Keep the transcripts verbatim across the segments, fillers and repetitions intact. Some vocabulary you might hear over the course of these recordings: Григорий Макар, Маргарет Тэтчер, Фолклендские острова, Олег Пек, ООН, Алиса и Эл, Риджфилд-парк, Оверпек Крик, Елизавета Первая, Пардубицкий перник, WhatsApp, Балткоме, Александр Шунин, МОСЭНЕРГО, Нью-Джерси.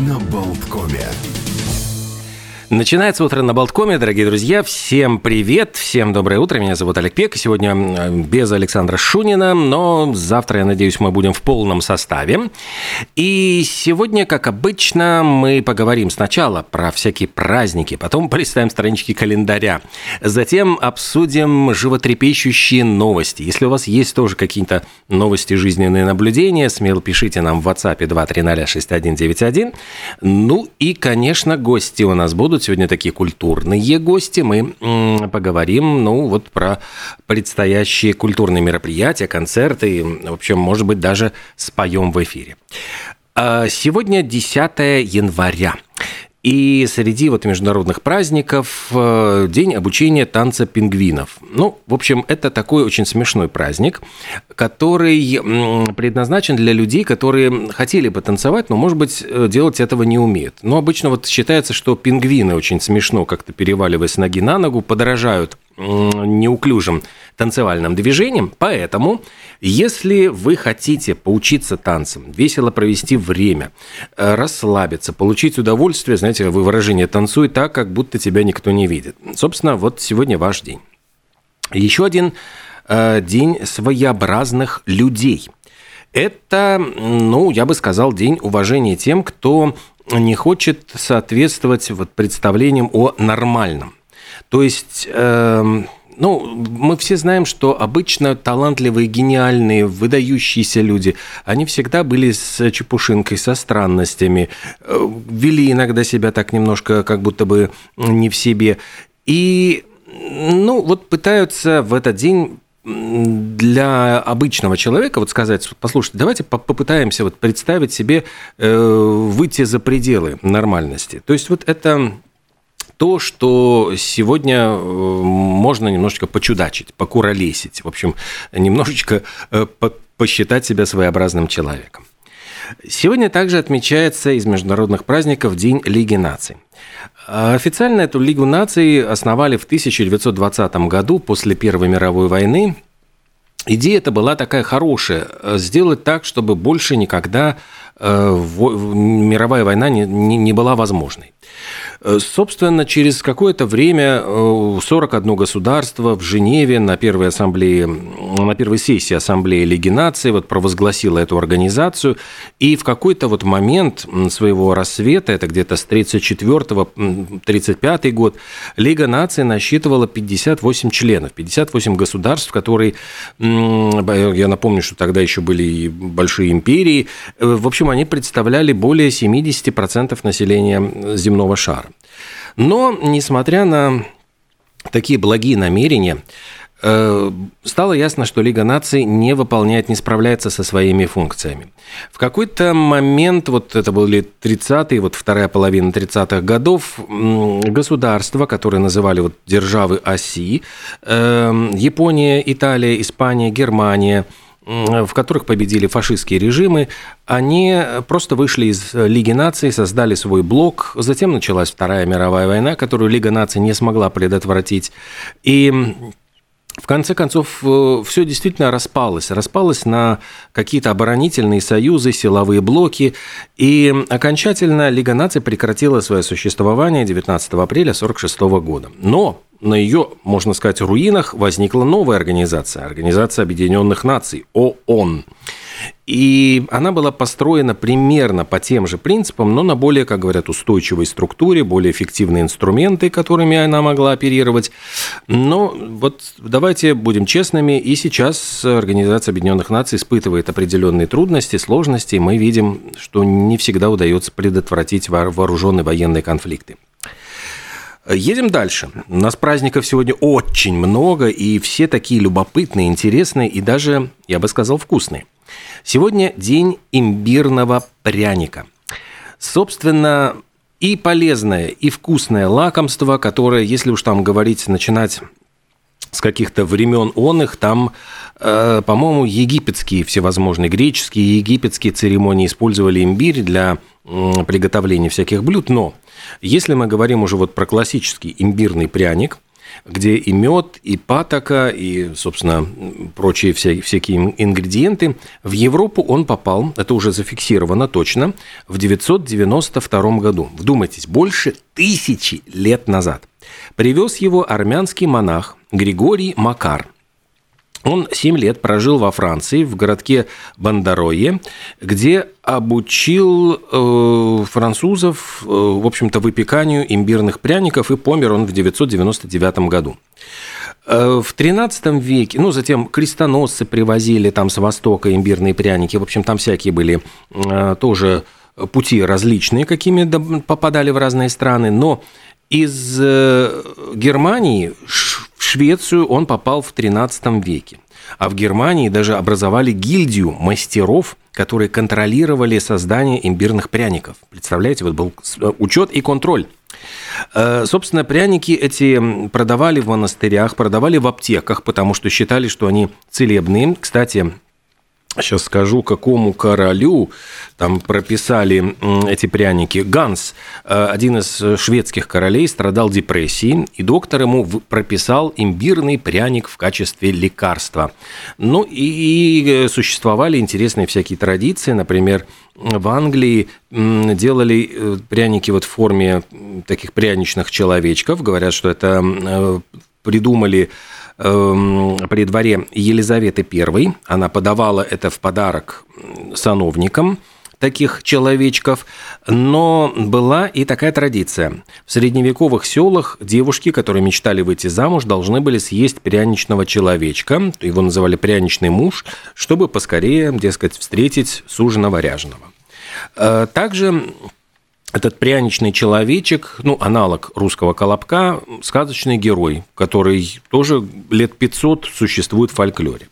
на Балткоме. Начинается утро на Балткоме, дорогие друзья. Всем привет, всем доброе утро. Меня зовут Олег Пек. Сегодня без Александра Шунина, но завтра, я надеюсь, мы будем в полном составе. И сегодня, как обычно, мы поговорим сначала про всякие праздники, потом полистаем странички календаря, затем обсудим животрепещущие новости. Если у вас есть тоже какие-то новости, жизненные наблюдения, смело пишите нам в WhatsApp два три ноль шесть один девять один. Ну и, конечно, гости у нас будут. Сегодня такие культурные гости. Мы поговорим, ну, вот про предстоящие культурные мероприятия, концерты. В общем, может быть, даже споем в эфире. Сегодня десятое января. И среди вот международных праздников День обучения танца пингвинов. Ну, в общем, это такой очень смешной праздник, который предназначен для людей, которые хотели бы танцевать, но, может быть, делать этого не умеют. Но обычно вот считается, что пингвины очень смешно, как-то переваливаясь ноги на ногу, подражают неуклюжим танцевальным движением. Поэтому, если вы хотите поучиться танцам, весело провести время, расслабиться, получить удовольствие, знаете, вы выражение «танцуй так, как будто тебя никто не видит». Собственно, вот сегодня ваш день. Еще один э, день своеобразных людей. Это, ну, я бы сказал, день уважения тем, кто не хочет соответствовать вот представлениям о нормальном. То есть, э, ну, мы все знаем, что обычно талантливые, гениальные, выдающиеся люди, они всегда были с чепушинкой, со странностями, э, вели иногда себя так немножко, как будто бы не в себе. И, ну, вот пытаются в этот день для обычного человека вот сказать: послушайте, давайте попытаемся вот представить себе, э, выйти за пределы нормальности. То есть, вот это... то, что сегодня можно немножечко почудачить, покуролесить, в общем, немножечко посчитать себя своеобразным человеком. Сегодня также отмечается из международных праздников День Лиги наций. Официально эту Лигу наций основали в тысяча девятьсот двадцатом году, после Первой мировой войны. Идея эта была такая хорошая – сделать так, чтобы больше никогда мировая война не была возможной. Собственно, через какое-то время сорок одно государство в Женеве на первой ассамблее, на первой сессии Ассамблеи Лиги наций вот провозгласило эту организацию, и в какой-то вот момент своего рассвета, это где-то с тридцать четвёртого по тридцать пятый год, Лига наций насчитывала пятьдесят восемь членов, пятьдесят восемь государств, которые, я напомню, что тогда еще были и большие империи, в общем, они представляли более семьдесят процентов населения земного шара. Но, несмотря на такие благие намерения, стало ясно, что Лига наций не выполняет, не справляется со своими функциями. В какой-то момент, вот это были тридцатые, вот вторая половина тридцатых годов, государства, которые называли вот державы оси, Япония, Италия, Испания, Германия, в которых победили фашистские режимы, они просто вышли из Лиги наций, создали свой блок. Затем началась Вторая мировая война, которую Лига наций не смогла предотвратить. И в конце концов все действительно распалось. Распалось на какие-то оборонительные союзы, силовые блоки. И окончательно Лига наций прекратила свое существование девятнадцатого апреля сорок шестого года. Но на ее, можно сказать, руинах возникла новая организация, Организация Объединенных Наций, ООН. И она была построена примерно по тем же принципам, но на более, как говорят, устойчивой структуре, более эффективные инструменты, которыми она могла оперировать. Но вот давайте будем честными, и сейчас Организация Объединенных Наций испытывает определенные трудности, сложности, и мы видим, что не всегда удается предотвратить вооруженные военные конфликты. Едем дальше. У нас праздников сегодня очень много, и все такие любопытные, интересные и даже, я бы сказал, вкусные. Сегодня день имбирного пряника. Собственно, и полезное, и вкусное лакомство, которое, если уж там говорить, начинать с каких-то времен он их, там, э, по-моему, египетские всевозможные, греческие, египетские церемонии использовали имбирь для э, приготовления всяких блюд, но если мы говорим уже вот про классический имбирный пряник, где и мед, и патока, и, собственно, прочие вся, всякие ингредиенты. В Европу он попал, это уже зафиксировано точно, в девятьсот девяносто втором году. Вдумайтесь, больше тысячи лет назад. Привез его армянский монах Григорий Макар. Он семь лет прожил во Франции, в городке Бандарое, где обучил э, французов, э, в общем-то, выпеканию имбирных пряников, и помер он в девятьсот девяносто девятом году. Э, в тринадцатом веке, ну, затем крестоносцы привозили там с Востока имбирные пряники, в общем, там всякие были э, тоже пути различные, какими попадали в разные страны, но из э, Германии... В Швецию он попал в тринадцатом веке, а в Германии даже образовали гильдию мастеров, которые контролировали создание имбирных пряников. Представляете, вот был учет и контроль. Собственно, пряники эти продавали в монастырях, продавали в аптеках, потому что считали, что они целебные. Кстати, сейчас скажу, какому королю там прописали эти пряники. Ганс, один из шведских королей, страдал депрессией, и доктор ему прописал имбирный пряник в качестве лекарства. Ну и существовали интересные всякие традиции, например, в Англии делали пряники вот в форме таких пряничных человечков, говорят, что это придумали... при дворе Елизаветы Первой. Она подавала это в подарок сановникам таких человечков, но была и такая традиция. В средневековых селах девушки, которые мечтали выйти замуж, должны были съесть пряничного человечка, его называли пряничный муж, чтобы поскорее, дескать, встретить суженого ряженого. Также этот пряничный человечек, ну, аналог русского колобка, сказочный герой, который тоже лет пятьсот существует в фольклоре.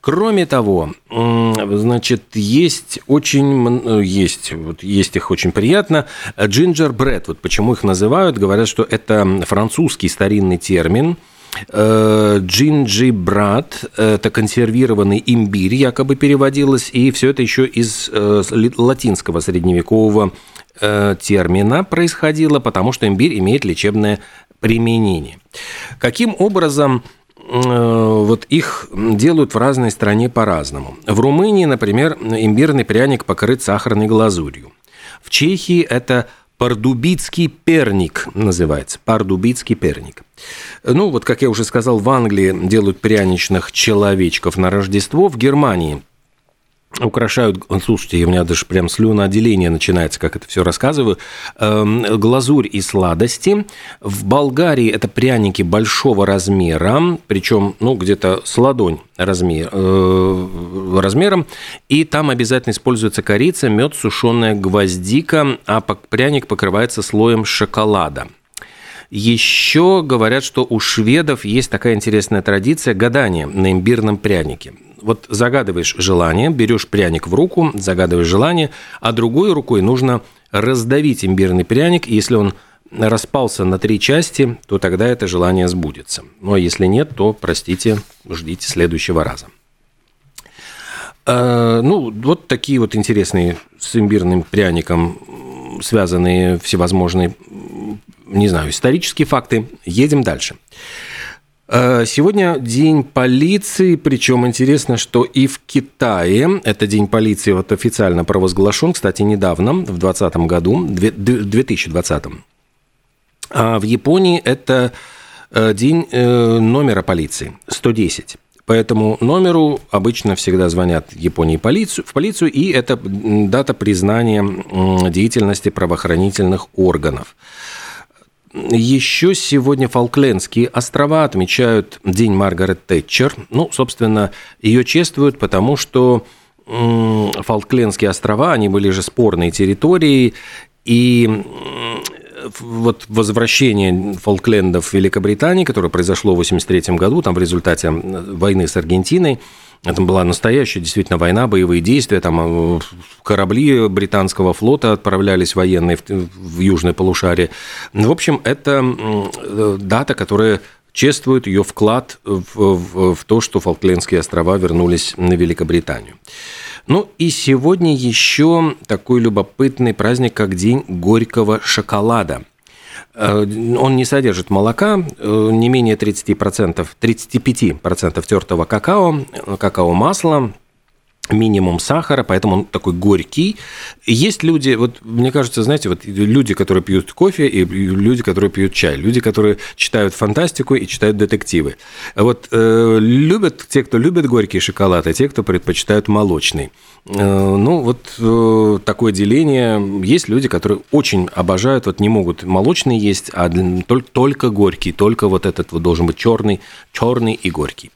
Кроме того, значит, есть очень, есть, вот есть их очень приятно, джинджербред, вот почему их называют, говорят, что это французский старинный термин, джинджибрат, это консервированный имбирь, якобы переводилось, и все это еще из латинского средневекового термина происходило, потому что имбирь имеет лечебное применение. Каким образом вот их делают в разной стране по-разному? В Румынии, например, имбирный пряник покрыт сахарной глазурью. В Чехии это пардубицкий перник называется. Пардубицкий перник. Ну, вот, как я уже сказал, в Англии делают пряничных человечков на Рождество, в Германии украшают, слушайте, у меня даже прям слюноотделение начинается, как это все рассказываю, глазурь и сладости. В Болгарии это пряники большого размера, причем, ну, где-то с ладонь размер, э, размером, и там обязательно используется корица, мед, сушеная гвоздика, а пряник покрывается слоем шоколада. Еще говорят, что у шведов есть такая интересная традиция гадания на имбирном прянике. Вот загадываешь желание, берешь пряник в руку, загадываешь желание, а другой рукой нужно раздавить имбирный пряник, и если он распался на три части, то тогда это желание сбудется. Ну, а если нет, то, простите, ждите следующего раза. Э, ну, вот такие вот интересные с имбирным пряником связанные всевозможные, не знаю, исторические факты. Едем дальше. Сегодня День полиции, причем интересно, что и в Китае, это День полиции вот официально провозглашен, кстати, недавно, в двадцатом году, две тысячи двадцатом. А в Японии это день номера полиции, сто десять. По этому номеру обычно всегда звонят в Японии полицию, в полицию, и это дата признания деятельности правоохранительных органов. Еще сегодня Фолклендские острова отмечают День Маргарет Тэтчер. Ну, собственно, ее чествуют, потому что Фолклендские острова, они были же спорной территорией, и вот возвращение Фолклендов в Великобританию, которое произошло в тысяча девятьсот восемьдесят третьем году, там в результате войны с Аргентиной, это была настоящая действительно война, боевые действия, там корабли британского флота отправлялись военные в южное полушарие. В общем, это дата, которая чествует ее вклад в, в, в то, что Фолклендские острова вернулись на Великобританию. Ну и сегодня еще такой любопытный праздник, как День горького шоколада. Он не содержит молока, не менее тридцать процентов, тридцать пять процентов тертого какао, какао-масла, минимум сахара, поэтому он такой горький. Есть люди, вот мне кажется, знаете, вот люди, которые пьют кофе, и люди, которые пьют чай, люди, которые читают фантастику и читают детективы. Вот э, любят те, кто любит горький шоколад, а те, кто предпочитают молочный. Э, ну, вот э, такое деление. Есть люди, которые очень обожают, вот не могут молочный есть, а только, только горький, только вот этот вот должен быть черный, черный и горький.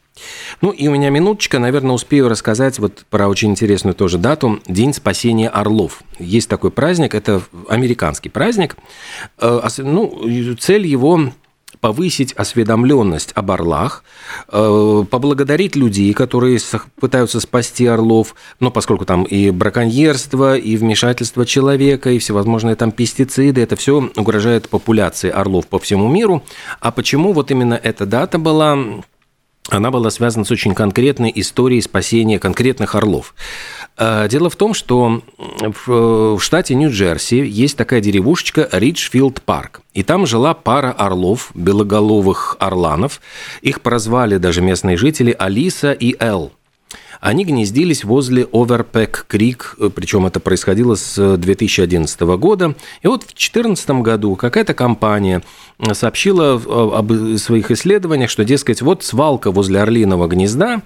Ну и у меня минуточка, наверное, успею рассказать вот про очень интересную тоже дату, День спасения орлов. Есть такой праздник, это американский праздник. Ну, цель его повысить осведомленность об орлах, поблагодарить людей, которые пытаются спасти орлов, но поскольку там и браконьерство, и вмешательство человека, и всевозможные там пестициды, это все угрожает популяции орлов по всему миру. А почему вот именно эта дата была? Она была связана с очень конкретной историей спасения конкретных орлов. Дело в том, что в штате Нью-Джерси есть такая деревушечка Риджфилд-парк. И там жила пара орлов, белоголовых орланов. Их прозвали даже местные жители Алиса и Эл. Они гнездились возле Оверпек Крик, причем это происходило с две тысячи одиннадцатого года. И вот в две тысячи четырнадцатом году какая-то компания сообщила об своих исследованиях, что, дескать, вот свалка возле орлиного гнезда,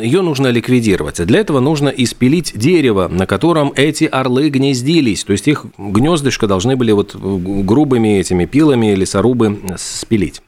ее нужно ликвидировать. А для этого нужно испилить дерево, на котором эти орлы гнездились. То есть их гнездышко должны были вот грубыми этими пилами лесорубы спилить.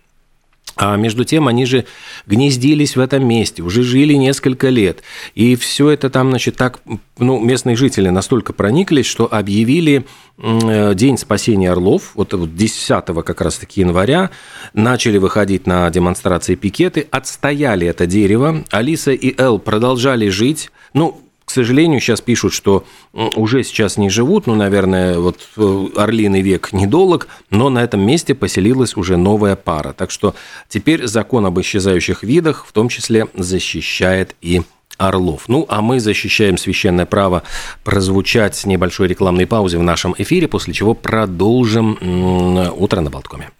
А между тем они же гнездились в этом месте, уже жили несколько лет. И все это там, значит, так, ну, местные жители настолько прониклись, что объявили День спасения орлов, вот десятого как раз-таки января, начали выходить на демонстрации, пикеты, отстояли это дерево, Алиса и Эл продолжали жить, ну, к сожалению, сейчас пишут, что уже сейчас не живут, ну, наверное, вот орлиный век недолг, но на этом месте поселилась уже новая пара. Так что теперь закон об исчезающих видах в том числе защищает и орлов. Ну, а мы защищаем священное право прозвучать с небольшой рекламной паузы в нашем эфире, после чего продолжим «Утро на Балткоме».